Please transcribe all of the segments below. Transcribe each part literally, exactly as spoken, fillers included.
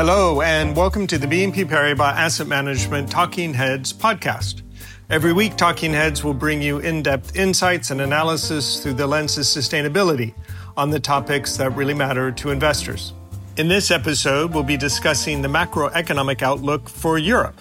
Hello, and welcome to the B N P Paribas Asset Management Talking Heads podcast. Every week, Talking Heads will bring you in-depth insights and analysis through the lens of sustainability on the topics that really matter to investors. In this episode, we'll be discussing the macroeconomic outlook for Europe.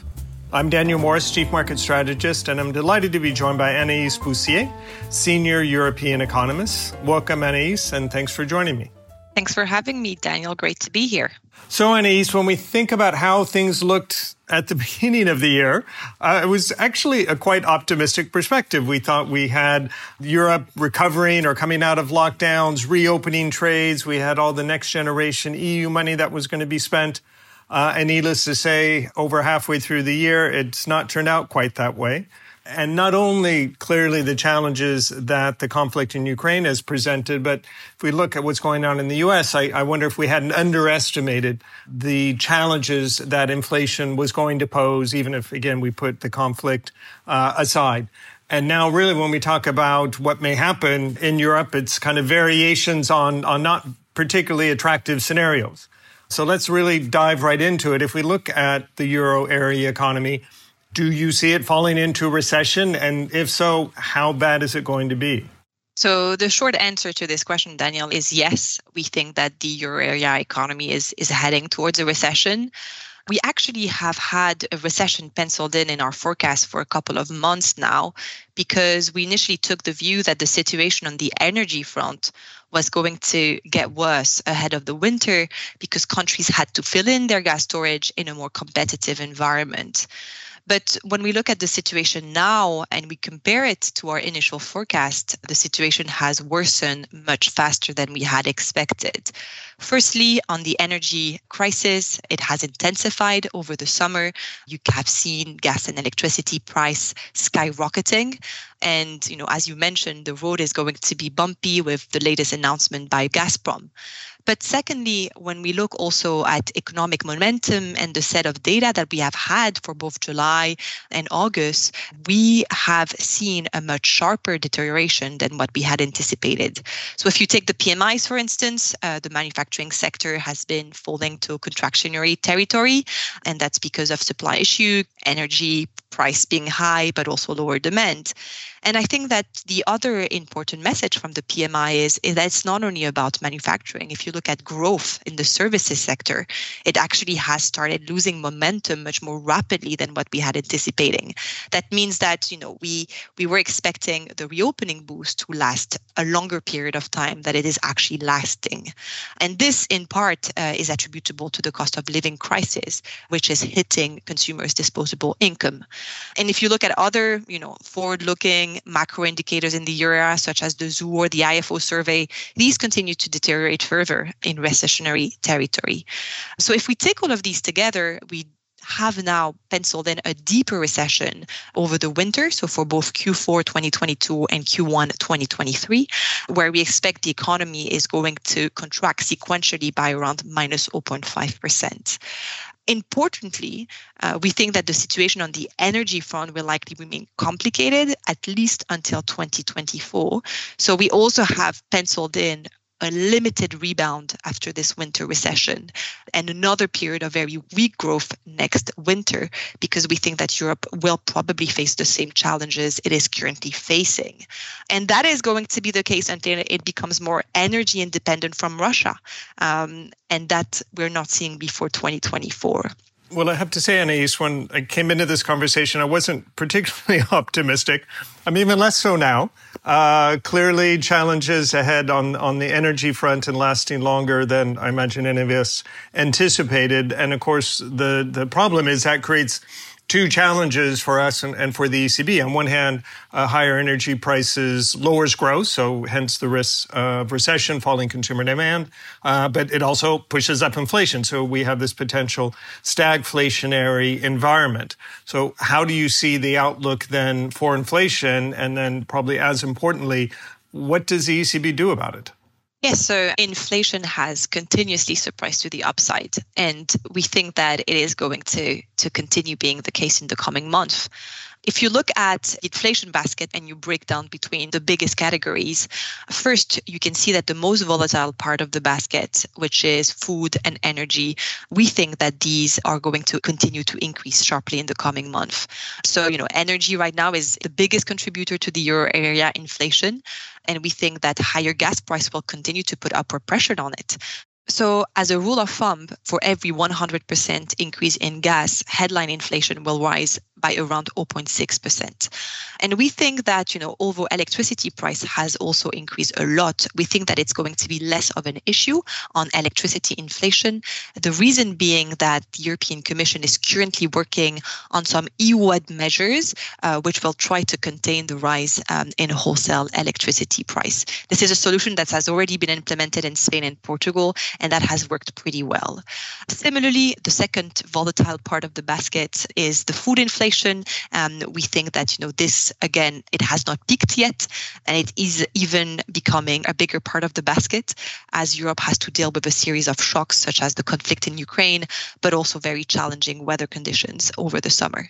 I'm Daniel Morris, Chief Market Strategist, and I'm delighted to be joined by Anaïs Boussier, Senior European Economist. Welcome, Anaïs, and thanks for joining me. Thanks for having me, Daniel. Great to be here. So, Anaïs, when we think about how things looked at the beginning of the year, uh, it was actually a quite optimistic perspective. We thought we had Europe recovering or coming out of lockdowns, reopening trades. We had all the next generation E U money that was going to be spent. Uh, and needless to say, over halfway through the year, it's not turned out quite that way. And not only clearly the challenges that the conflict in Ukraine has presented, but if we look at what's going on in the U S, I, I wonder if we hadn't underestimated the challenges that inflation was going to pose, even if, again, we put the conflict uh, aside. And now really when we talk about what may happen in Europe, it's kind of variations on, on not particularly attractive scenarios. So let's really dive right into it. If we look at the euro area economy, do you see it falling into a recession? And if so, how bad is it going to be? So the short answer to this question, Daniel, is yes. We think that the euro area economy is, is heading towards a recession. We actually have had a recession penciled in in our forecast for a couple of months now, because we initially took the view that the situation on the energy front was going to get worse ahead of the winter because countries had to fill in their gas storage in a more competitive environment. But when we look at the situation now and we compare it to our initial forecast, the situation has worsened much faster than we had expected. Firstly, on the energy crisis, it has intensified over the summer. You have seen gas and electricity price skyrocketing. And, you know, as you mentioned, the road is going to be bumpy with the latest announcement by Gazprom. But secondly, when we look also at economic momentum and the set of data that we have had for both July and August, we have seen a much sharper deterioration than what we had anticipated. So if you take the P M Is, for instance, uh, the manufacturing sector has been falling to contractionary territory, and that's because of supply issue, energy price being high, but also lower demand. And I think that the other important message from the P M I is, is that it's not only about manufacturing. If you look at growth in the services sector, it actually has started losing momentum much more rapidly than what we had anticipating. That means that, you know, we we were expecting the reopening boost to last a longer period of time than it is actually lasting. And this, in part, uh, is attributable to the cost of living crisis, which is hitting consumers' disposable income. And if you look at other, you know, forward-looking macro indicators in the euro, such as the Z E W or the I F O survey, these continue to deteriorate further in recessionary territory. So if we take all of these together, we have now penciled in a deeper recession over the winter, so for both Q four twenty twenty-two and Q one twenty twenty-three, where we expect the economy is going to contract sequentially by around minus zero point five percent. Importantly, uh, we think that the situation on the energy front will likely remain complicated, at least until twenty twenty-four. So we also have penciled in a limited rebound after this winter recession and another period of very weak growth next winter, because we think that Europe will probably face the same challenges it is currently facing. And that is going to be the case until it becomes more energy independent from Russia. Um, and that we're not seeing before twenty twenty-four. Well, I have to say, Anaïs, when I came into this conversation, I wasn't particularly optimistic. I'm even less so now. Uh, clearly, challenges ahead on, on the energy front and lasting longer than I imagine any of us anticipated. And of course, the, the problem is that creates two challenges for us and, and for the E C B. On one hand, uh, higher energy prices lowers growth, so hence the risk of recession, falling consumer demand, uh, but it also pushes up inflation. So we have this potential stagflationary environment. So how do you see the outlook then for inflation? And then probably as importantly, what does the E C B do about it? Yes, so inflation has continuously surprised to the upside, and we think that it is going to, to continue being the case in the coming month. If you look at the inflation basket and you break down between the biggest categories, first, you can see that the most volatile part of the basket, which is food and energy, we think that these are going to continue to increase sharply in the coming month. So, you know, energy right now is the biggest contributor to the euro area inflation, and we think that higher gas price will continue to put upward pressure on it. So as a rule of thumb, for every one hundred percent increase in gas, headline inflation will rise by around zero point six percent. And we think that, you know, although electricity price has also increased a lot, we think that it's going to be less of an issue on electricity inflation. The reason being that the European Commission is currently working on some E U-wide measures, uh, which will try to contain the rise um, in wholesale electricity price. This is a solution that has already been implemented in Spain and Portugal, and that has worked pretty well. Similarly, the second volatile part of the basket is the food inflation. Um, we think that, you know, this, again, it has not peaked yet, and it is even becoming a bigger part of the basket as Europe has to deal with a series of shocks such as the conflict in Ukraine, but also very challenging weather conditions over the summer.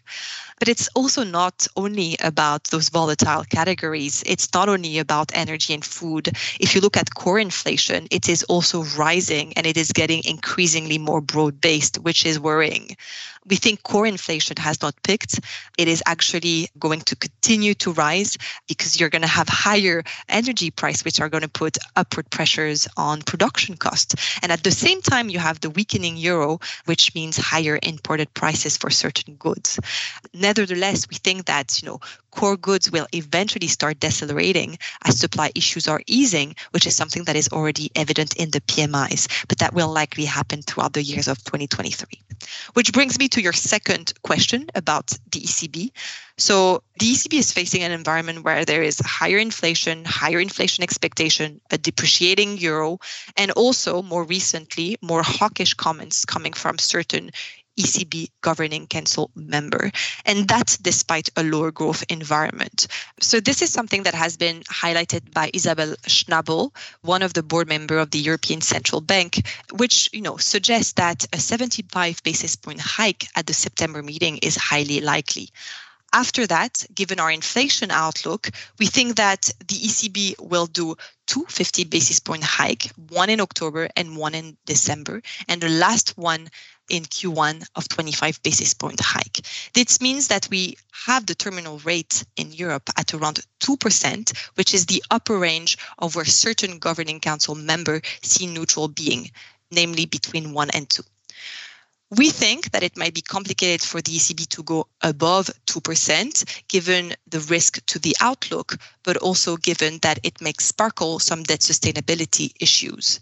But it's also not only about those volatile categories. It's not only about energy and food. If you look at core inflation, it is also rising, and it is getting increasingly more broad-based, which is worrying. We think core inflation has not peaked. It is actually going to continue to rise because you're going to have higher energy prices, which are going to put upward pressures on production costs. And at the same time, you have the weakening euro, which means higher imported prices for certain goods. Nevertheless, we think that, you know, core goods will eventually start decelerating as supply issues are easing, which is something that is already evident in the P M Is, but that will likely happen throughout the years of twenty twenty-three. Which brings me to your second question about the E C B. So the E C B is facing an environment where there is higher inflation, higher inflation expectation, a depreciating euro, and also more recently, more hawkish comments coming from certain E C B Governing Council member, and that's despite a lower growth environment. So this is something that has been highlighted by Isabel Schnabel, one of the board members of the European Central Bank, which, you know, suggests that a seventy-five basis point hike at the September meeting is highly likely. After that, given our inflation outlook, we think that the E C B will do two fifty basis point hike, one in October and one in December, and the last one in Q one of twenty-five basis point hike. This means that we have the terminal rate in Europe at around two percent, which is the upper range of where certain Governing Council members see neutral being, namely between one and two. We think that it might be complicated for the E C B to go above two percent, given the risk to the outlook, but also given that it may sparkle some debt sustainability issues.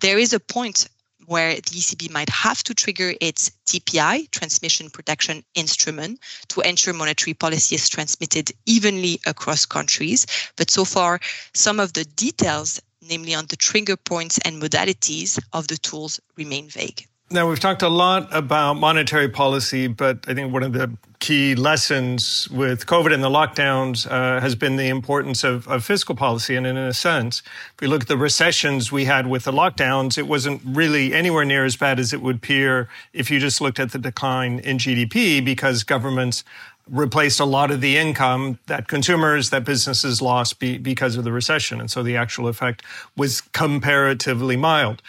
There is a point where the E C B might have to trigger its T P I, Transmission Protection Instrument, to ensure monetary policy is transmitted evenly across countries. But so far, some of the details, namely on the trigger points and modalities of the tools, remain vague. Now, we've talked a lot about monetary policy, but I think one of the key lessons with COVID and the lockdowns uh, has been the importance of, of fiscal policy. And in a sense, if we look at the recessions we had with the lockdowns, it wasn't really anywhere near as bad as it would appear if you just looked at the decline in G D P, because governments replaced a lot of the income that consumers, that businesses lost be, because of the recession. And so the actual effect was comparatively mild.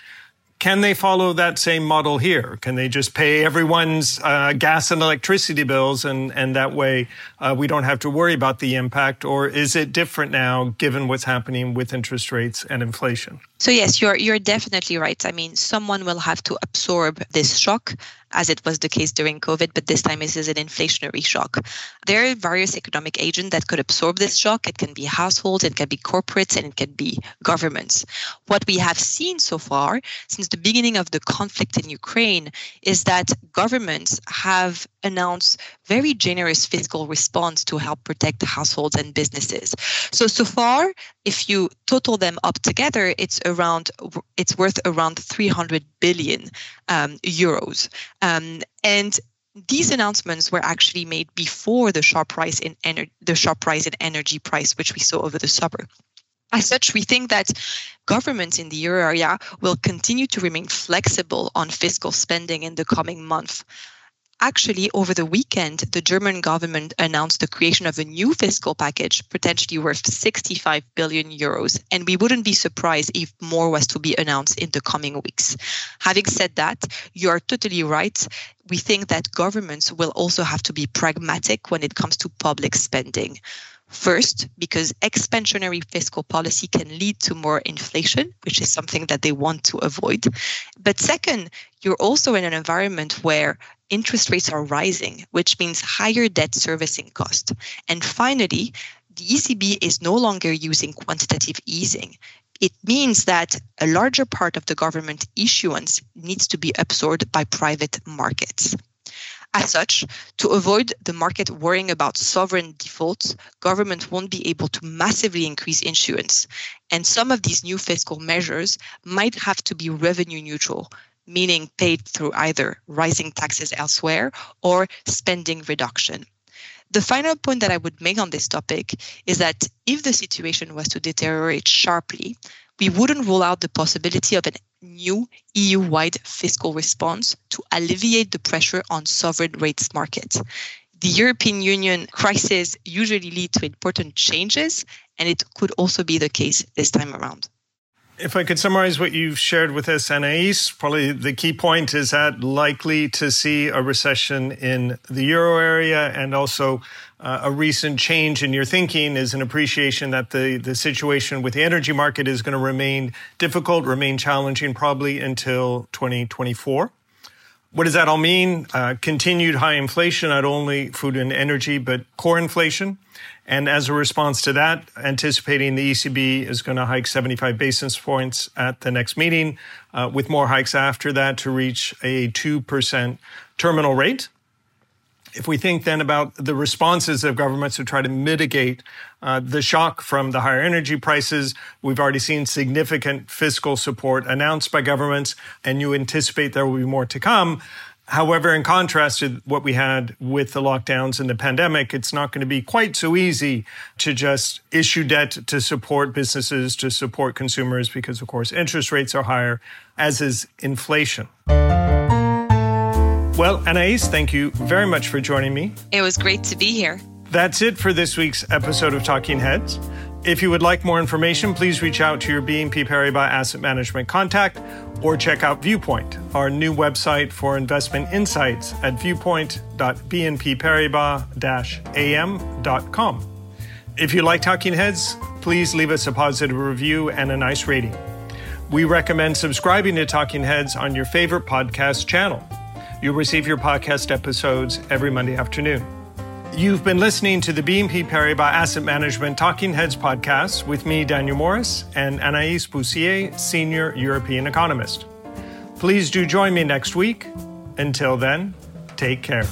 Can they follow that same model here? Can they just pay everyone's uh, gas and electricity bills and, and that way uh, we don't have to worry about the impact? Or is it different now given what's happening with interest rates and inflation? So yes, you're you're definitely right. I mean, someone will have to absorb this shock, as it was the case during COVID, but this time this is an inflationary shock. There are various economic agents that could absorb this shock. It can be households, it can be corporates, and it can be governments. What we have seen so far, since the beginning of the conflict in Ukraine, is that governments have announced very generous fiscal response to help protect households and businesses. So, so far, if you total them up together, it's around it's worth around three hundred billion um, euros. Um, and these announcements were actually made before the sharp rise in ener- the sharp rise in energy price, which we saw over the summer. As such, we think that governments in the euro area will continue to remain flexible on fiscal spending in the coming month. actually, over the weekend, the German government announced the creation of a new fiscal package, potentially worth sixty-five billion euros. And we wouldn't be surprised if more was to be announced in the coming weeks. Having said that, you are totally right. We think that governments will also have to be pragmatic when it comes to public spending. First, because expansionary fiscal policy can lead to more inflation, which is something that they want to avoid. But second, you're also in an environment where interest rates are rising, which means higher debt servicing costs. And finally, the E C B is no longer using quantitative easing. It means that a larger part of the government issuance needs to be absorbed by private markets. As such, to avoid the market worrying about sovereign defaults, government won't be able to massively increase issuance. And some of these new fiscal measures might have to be revenue neutral, meaning paid through either rising taxes elsewhere or spending reduction. The final point that I would make on this topic is that if the situation was to deteriorate sharply, we wouldn't rule out the possibility of an new E U-wide fiscal response to alleviate the pressure on sovereign rates markets. The European Union crisis usually leads to important changes, and it could also be the case this time around. If I could summarize what you've shared with us, Anaïs, probably the key point is that likely to see a recession in the euro area, and also uh, a recent change in your thinking is an appreciation that the, the situation with the energy market is going to remain difficult, remain challenging probably until twenty twenty-four. What does that all mean? Uh, continued high inflation, not only food and energy, but core inflation. And as a response to that, anticipating the E C B is going to hike seventy-five basis points at the next meeting, uh, with more hikes after that to reach a two percent terminal rate. If we think then about the responses of governments to try to mitigate uh, the shock from the higher energy prices, we've already seen significant fiscal support announced by governments, and you anticipate there will be more to come. However, in contrast to what we had with the lockdowns and the pandemic, it's not going to be quite so easy to just issue debt to support businesses, to support consumers, because, of course, interest rates are higher, as is inflation. Well, Anaïs, thank you very much for joining me. It was great to be here. That's it for this week's episode of Talking Heads. If you would like more information, please reach out to your B N P Paribas Asset Management contact or check out Viewpoint, our new website for investment insights at viewpoint dot b n p paribas dash a m dot com. If you like Talking Heads, please leave us a positive review and a nice rating. We recommend subscribing to Talking Heads on your favorite podcast channel. You'll receive your podcast episodes every Monday afternoon. You've been listening to the B N P Paribas Asset Management Talking Heads podcast with me, Daniel Morris, and Anaïs Boussier, Senior European Economist. Please do join me next week. Until then, take care.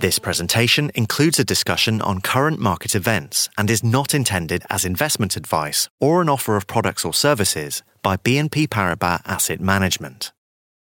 This presentation includes a discussion on current market events and is not intended as investment advice or an offer of products or services by B N P Paribas Asset Management.